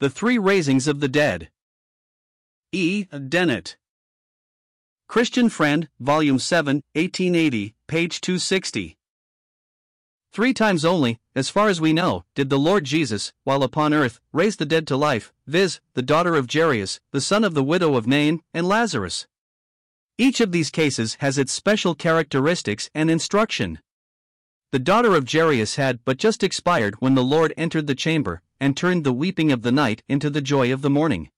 The Three Raisings of the Dead. E. Dennett. Christian Friend, Volume 7, 1880, page 260. Three times only, as far as we know, did the Lord Jesus, while upon earth, raise the dead to life, viz., the daughter of Jairus, the son of the widow of Nain, and Lazarus. Each of these cases has its special characteristics and instruction. The daughter of Jairus had but just expired when the Lord entered the chamber, and turned the weeping of the night into the joy of the morning.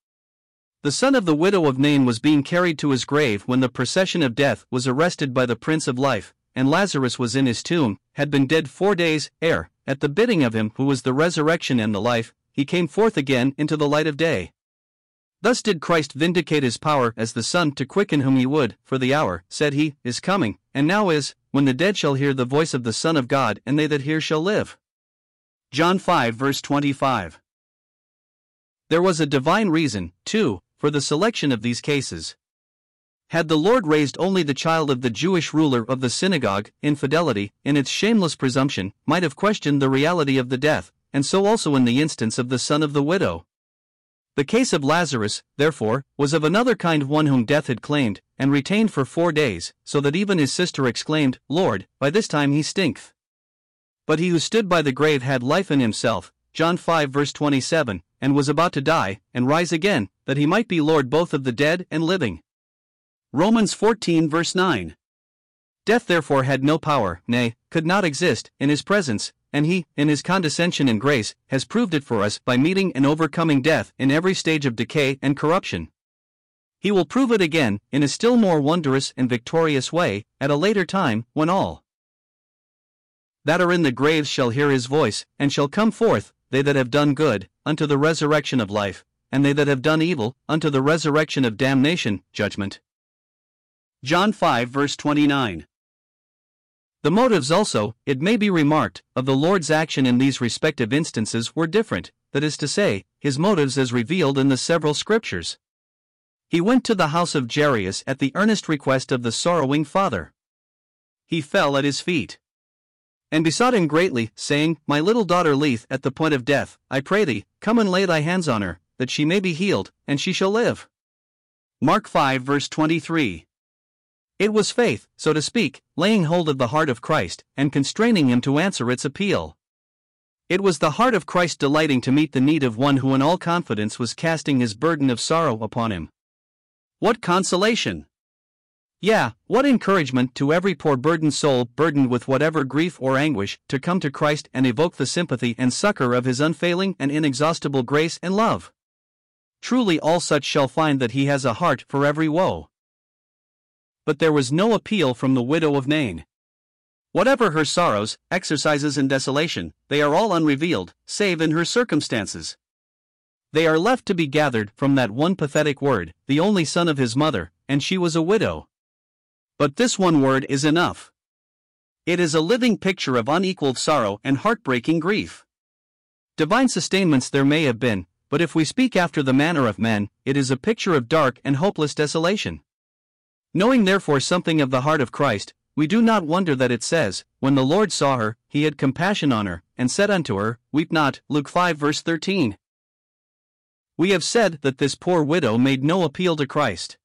The son of the widow of Nain was being carried to his grave when the procession of death was arrested by the Prince of Life, and Lazarus was in his tomb, had been dead 4 days, ere, at the bidding of him who was the resurrection and the life, he came forth again into the light of day. Thus did Christ vindicate his power as the Son to quicken whom he would, for the hour, said he, is coming, and now is, when the dead shall hear the voice of the Son of God, and they that hear shall live. John 5 verse 25. There was a divine reason, too, for the selection of these cases. Had the Lord raised only the child of the Jewish ruler of the synagogue, infidelity, in its shameless presumption, might have questioned the reality of the death, and so also in the instance of the son of the widow. The case of Lazarus, therefore, was of another kind, one whom death had claimed, and retained for 4 days, so that even his sister exclaimed, Lord, by this time he stinketh. But he who stood by the grave had life in himself, John 5 verse 27, and was about to die, and rise again, that he might be Lord both of the dead and living. Romans 14 verse 9. Death therefore had no power, nay, could not exist, in his presence, and he, in his condescension and grace, has proved it for us by meeting and overcoming death in every stage of decay and corruption. He will prove it again, in a still more wondrous and victorious way, at a later time, when all that are in the graves shall hear his voice, and shall come forth, they that have done good, unto the resurrection of life, and they that have done evil, unto the resurrection of damnation, judgment. John 5 verse 29. The motives also, it may be remarked, of the Lord's action in these respective instances were different, that is to say, his motives as revealed in the several scriptures. He went to the house of Jairus at the earnest request of the sorrowing father. He fell at his feet and besought him greatly, saying, My little daughter lieth at the point of death, I pray thee, come and lay thy hands on her, that she may be healed, and she shall live. Mark 5 verse 23. It was faith, so to speak, laying hold of the heart of Christ, and constraining him to answer its appeal. It was the heart of Christ delighting to meet the need of one who in all confidence was casting his burden of sorrow upon him. What consolation! Yeah, what encouragement to every poor burdened soul, burdened with whatever grief or anguish, to come to Christ and evoke the sympathy and succor of his unfailing and inexhaustible grace and love. Truly all such shall find that he has a heart for every woe. But there was no appeal from the widow of Nain. Whatever her sorrows, exercises and desolation, they are all unrevealed, save in her circumstances. They are left to be gathered from that one pathetic word, the only son of his mother, and she was a widow. But this one word is enough. It is a living picture of unequaled sorrow and heartbreaking grief. Divine sustainments there may have been, but if we speak after the manner of men, it is a picture of dark and hopeless desolation. Knowing therefore something of the heart of Christ, we do not wonder that it says, When the Lord saw her, he had compassion on her, and said unto her, Weep not, Luke 5 verse 13. We have said that this poor widow made no appeal to Christ.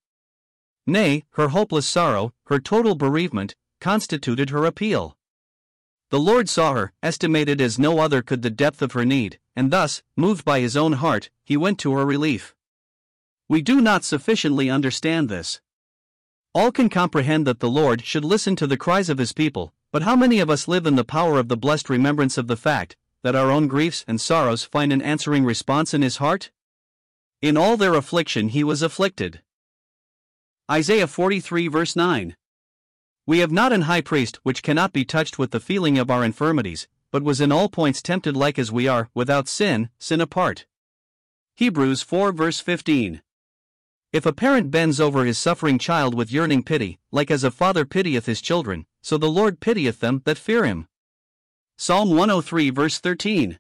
Nay, her hopeless sorrow, her total bereavement, constituted her appeal. The Lord saw her, estimated as no other could the depth of her need, and thus, moved by his own heart, he went to her relief. We do not sufficiently understand this. All can comprehend that the Lord should listen to the cries of his people, but how many of us live in the power of the blessed remembrance of the fact that our own griefs and sorrows find an answering response in his heart? In all their affliction he was afflicted. Isaiah 43 verse 9. We have not an high priest which cannot be touched with the feeling of our infirmities, but was in all points tempted like as we are, without sin, sin apart. Hebrews 4 verse 15. If a parent bends over his suffering child with yearning pity, like as a father pitieth his children, so the Lord pitieth them that fear him. Psalm 103 verse 13.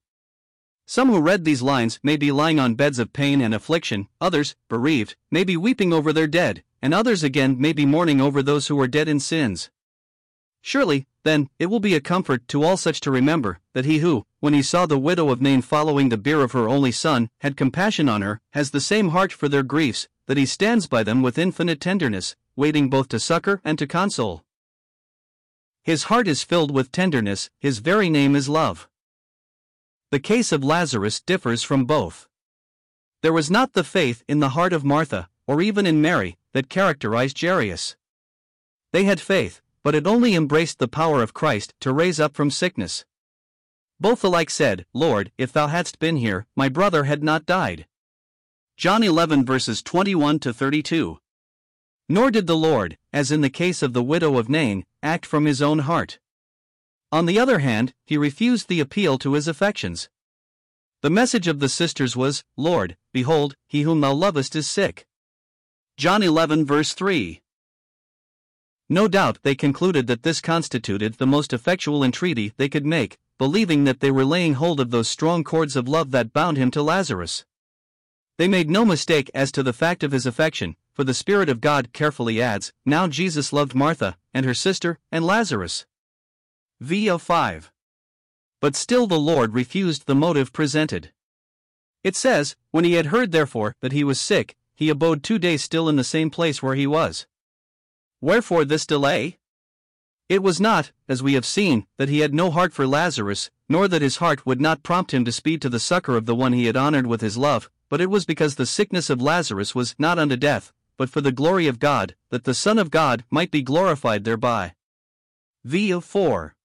Some who read these lines may be lying on beds of pain and affliction, others, bereaved, may be weeping over their dead, and others again may be mourning over those who are dead in sins. Surely, then, it will be a comfort to all such to remember that he who, when he saw the widow of Nain following the bier of her only son, had compassion on her, has the same heart for their griefs, that he stands by them with infinite tenderness, waiting both to succor and to console. His heart is filled with tenderness, his very name is love. The case of Lazarus differs from both. There was not the faith in the heart of Martha, or even in Mary, that characterized Jairus. They had faith, but it only embraced the power of Christ to raise up from sickness. Both alike said, "Lord, if thou hadst been here, my brother had not died." John 11 verses 21-32. Nor did the Lord, as in the case of the widow of Nain, act from his own heart. On the other hand, he refused the appeal to his affections. The message of the sisters was, "Lord, behold, he whom thou lovest is sick." John 11 verse 3. No doubt they concluded that this constituted the most effectual entreaty they could make, believing that they were laying hold of those strong cords of love that bound him to Lazarus. They made no mistake as to the fact of his affection, for the Spirit of God carefully adds, "Now Jesus loved Martha, and her sister, and Lazarus." V. 5. But still the Lord refused the motive presented. It says, "When he had heard therefore that he was sick, he abode 2 days still in the same place where he was." Wherefore this delay? It was not, as we have seen, that he had no heart for Lazarus, nor that his heart would not prompt him to speed to the succor of the one he had honored with his love, but it was because the sickness of Lazarus was not unto death, but for the glory of God, that the Son of God might be glorified thereby. V. 4.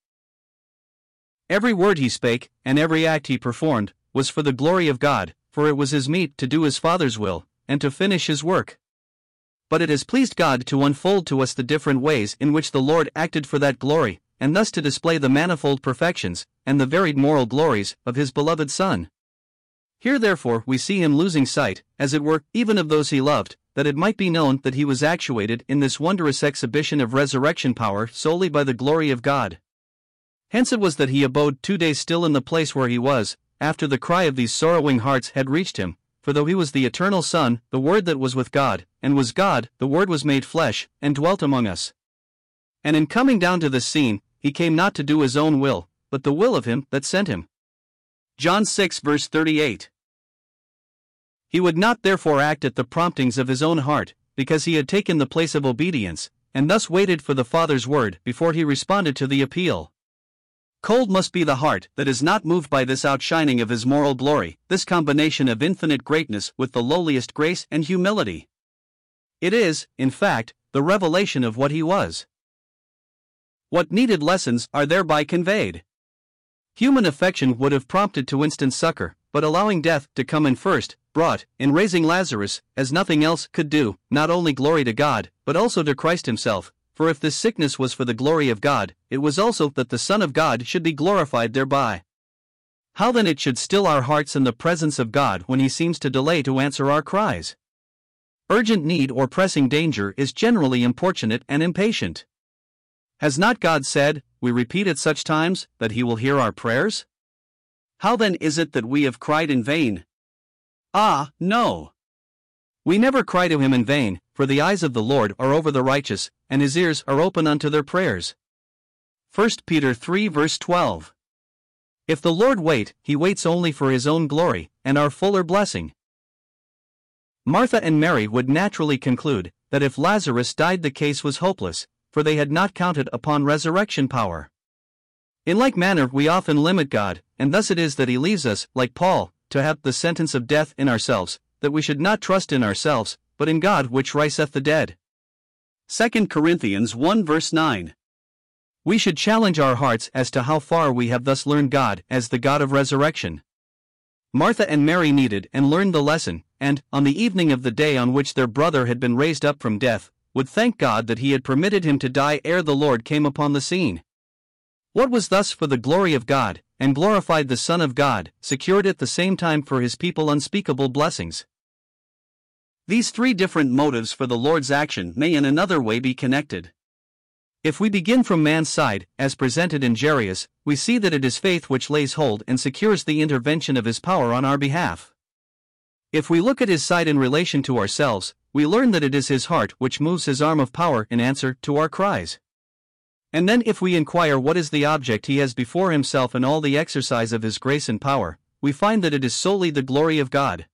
Every word he spake, and every act he performed, was for the glory of God, for it was his meat to do his Father's will, and to finish his work. But it has pleased God to unfold to us the different ways in which the Lord acted for that glory, and thus to display the manifold perfections, and the varied moral glories, of his beloved Son. Here therefore we see him losing sight, as it were, even of those he loved, that it might be known that he was actuated in this wondrous exhibition of resurrection power solely by the glory of God. Hence it was that he abode 2 days still in the place where he was, after the cry of these sorrowing hearts had reached him. For though he was the eternal Son, the Word that was with God, and was God, the Word was made flesh, and dwelt among us. And in coming down to this scene, he came not to do his own will, but the will of him that sent him. John 6 verse 38. He would not therefore act at the promptings of his own heart, because he had taken the place of obedience, and thus waited for the Father's word before he responded to the appeal. Cold must be the heart that is not moved by this outshining of his moral glory, this combination of infinite greatness with the lowliest grace and humility. It is, in fact, the revelation of what he was. What needed lessons are thereby conveyed. Human affection would have prompted to instant succor, but allowing death to come in first, brought, in raising Lazarus, as nothing else could do, not only glory to God, but also to Christ himself. For if this sickness was for the glory of God, it was also that the Son of God should be glorified thereby. How then it should still our hearts in the presence of God when he seems to delay to answer our cries? Urgent need or pressing danger is generally importunate and impatient. Has not God said, we repeat at such times, that he will hear our prayers? How then is it that we have cried in vain? Ah, no! We never cry to him in vain, for the eyes of the Lord are over the righteous, and his ears are open unto their prayers. 1 Peter 3 verse 12. If the Lord wait, he waits only for his own glory, and our fuller blessing. Martha and Mary would naturally conclude that if Lazarus died the case was hopeless, for they had not counted upon resurrection power. In like manner we often limit God, and thus it is that he leaves us, like Paul, to have the sentence of death in ourselves, that we should not trust in ourselves, but in God which riseth the dead. 2 Corinthians 1 verse 9. We should challenge our hearts as to how far we have thus learned God as the God of resurrection. Martha and Mary needed and learned the lesson, and, on the evening of the day on which their brother had been raised up from death, would thank God that he had permitted him to die ere the Lord came upon the scene. What was thus for the glory of God, and glorified the Son of God, secured at the same time for his people unspeakable blessings. These three different motives for the Lord's action may in another way be connected. If we begin from man's side, as presented in Jairus, we see that it is faith which lays hold and secures the intervention of his power on our behalf. If we look at his side in relation to ourselves, we learn that it is his heart which moves his arm of power in answer to our cries. And then if we inquire what is the object he has before himself in all the exercise of his grace and power, we find that it is solely the glory of God.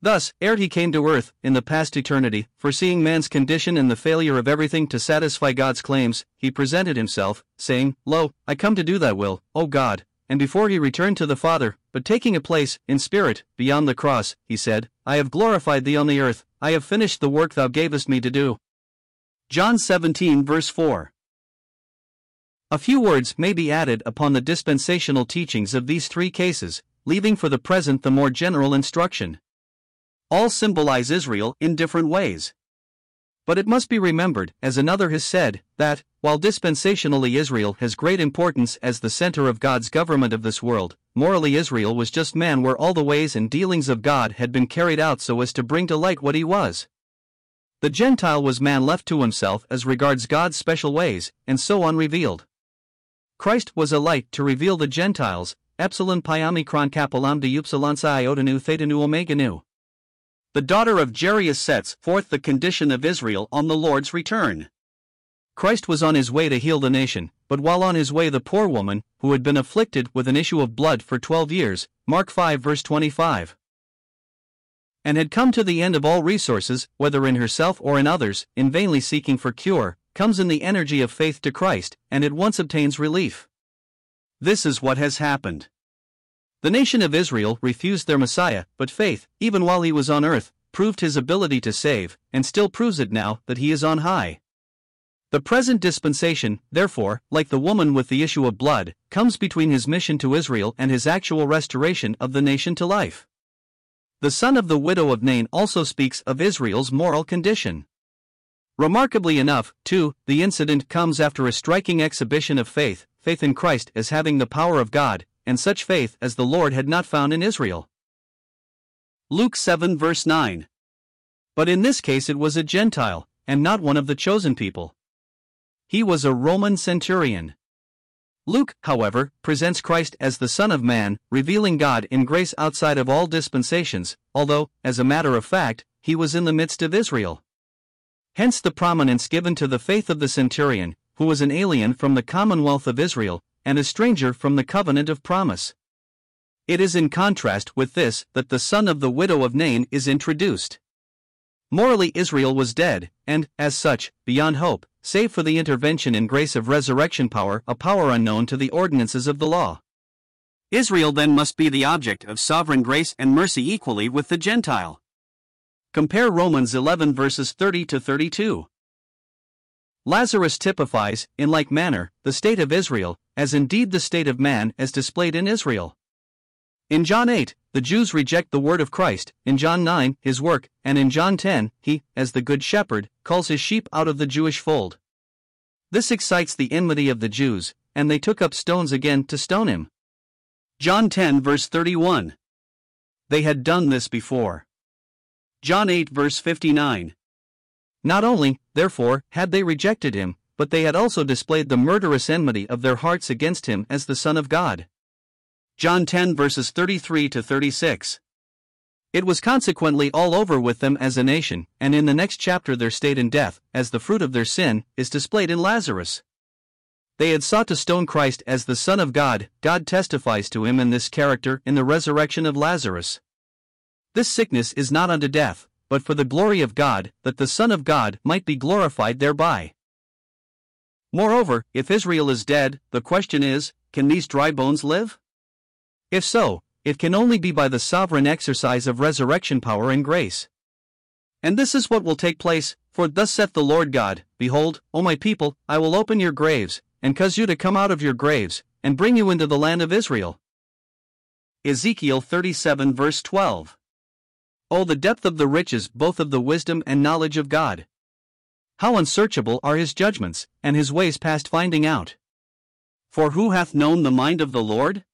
Thus, ere he came to earth, in the past eternity, foreseeing man's condition and the failure of everything to satisfy God's claims, he presented himself, saying, "Lo, I come to do thy will, O God." And before he returned to the Father, but taking a place, in spirit, beyond the cross, he said, "I have glorified thee on the earth, I have finished the work thou gavest me to do." John 17 verse 4. A few words may be added upon the dispensational teachings of these three cases, leaving for the present the more general instruction. All symbolize Israel in different ways. But it must be remembered, as another has said, that, while dispensationally Israel has great importance as the center of God's government of this world, morally Israel was just man where all the ways and dealings of God had been carried out so as to bring to light what he was. The Gentile was man left to himself as regards God's special ways, and so unrevealed. Christ was a light to reveal the Gentiles, epsilon pi omicron kappalam de upsilon psi iota nu theta nu omega nu. The daughter of Jairus sets forth the condition of Israel on the Lord's return. Christ was on his way to heal the nation, but while on his way the poor woman, who had been afflicted with an issue of blood for 12 years, Mark 5 verse 25, and had come to the end of all resources, whether in herself or in others, in vainly seeking for cure, comes in the energy of faith to Christ, and at once obtains relief. This is what has happened. The nation of Israel refused their Messiah, but faith, even while he was on earth, proved his ability to save, and still proves it now that he is on high. The present dispensation, therefore, like the woman with the issue of blood, comes between his mission to Israel and his actual restoration of the nation to life. The son of the widow of Nain also speaks of Israel's moral condition. Remarkably enough, too, the incident comes after a striking exhibition of faith, faith in Christ as having the power of God, and such faith as the Lord had not found in Israel. Luke 7 verse 9. But in this case it was a Gentile, and not one of the chosen people. He was a Roman centurion. Luke, however, presents Christ as the Son of Man, revealing God in grace outside of all dispensations, although, as a matter of fact, he was in the midst of Israel. Hence the prominence given to the faith of the centurion, who was an alien from the commonwealth of Israel, and a stranger from the covenant of promise. It is in contrast with this that the son of the widow of Nain is introduced. Morally Israel was dead, and, as such, beyond hope, save for the intervention and grace of resurrection power, a power unknown to the ordinances of the law. Israel then must be the object of sovereign grace and mercy equally with the Gentile. Compare Romans 11 verses 30 to 32. Lazarus typifies, in like manner, the state of Israel, as indeed the state of man as displayed in Israel. In John 8, the Jews reject the word of Christ, in John 9, his work, and in John 10, he, as the good shepherd, calls his sheep out of the Jewish fold. This excites the enmity of the Jews, and they took up stones again to stone him. John 10 verse 31. They had done this before. John 8 verse 59. Not only, therefore, had they rejected him, but they had also displayed the murderous enmity of their hearts against him as the Son of God. John 10 verses 33 to 36. It was consequently all over with them as a nation, and in the next chapter their state in death, as the fruit of their sin, is displayed in Lazarus. They had sought to stone Christ as the Son of God. God testifies to him in this character in the resurrection of Lazarus. This sickness is not unto death, but for the glory of God, that the Son of God might be glorified thereby. Moreover, if Israel is dead, the question is, can these dry bones live? If so, it can only be by the sovereign exercise of resurrection power and grace. And this is what will take place, for thus saith the Lord God, Behold, O my people, I will open your graves, and cause you to come out of your graves, and bring you into the land of Israel. Ezekiel 37 verse 12. Oh, the depth of the riches both of the wisdom and knowledge of God! How unsearchable are his judgments, and his ways past finding out! For who hath known the mind of the Lord?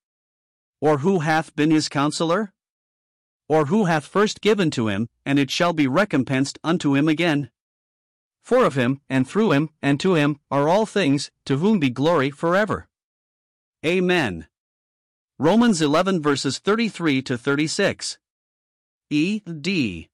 Or who hath been his counselor? Or who hath first given to him, and it shall be recompensed unto him again? For of him, and through him, and to him, are all things, to whom be glory forever. Amen. Romans 11 verses 33 to 36. E. D.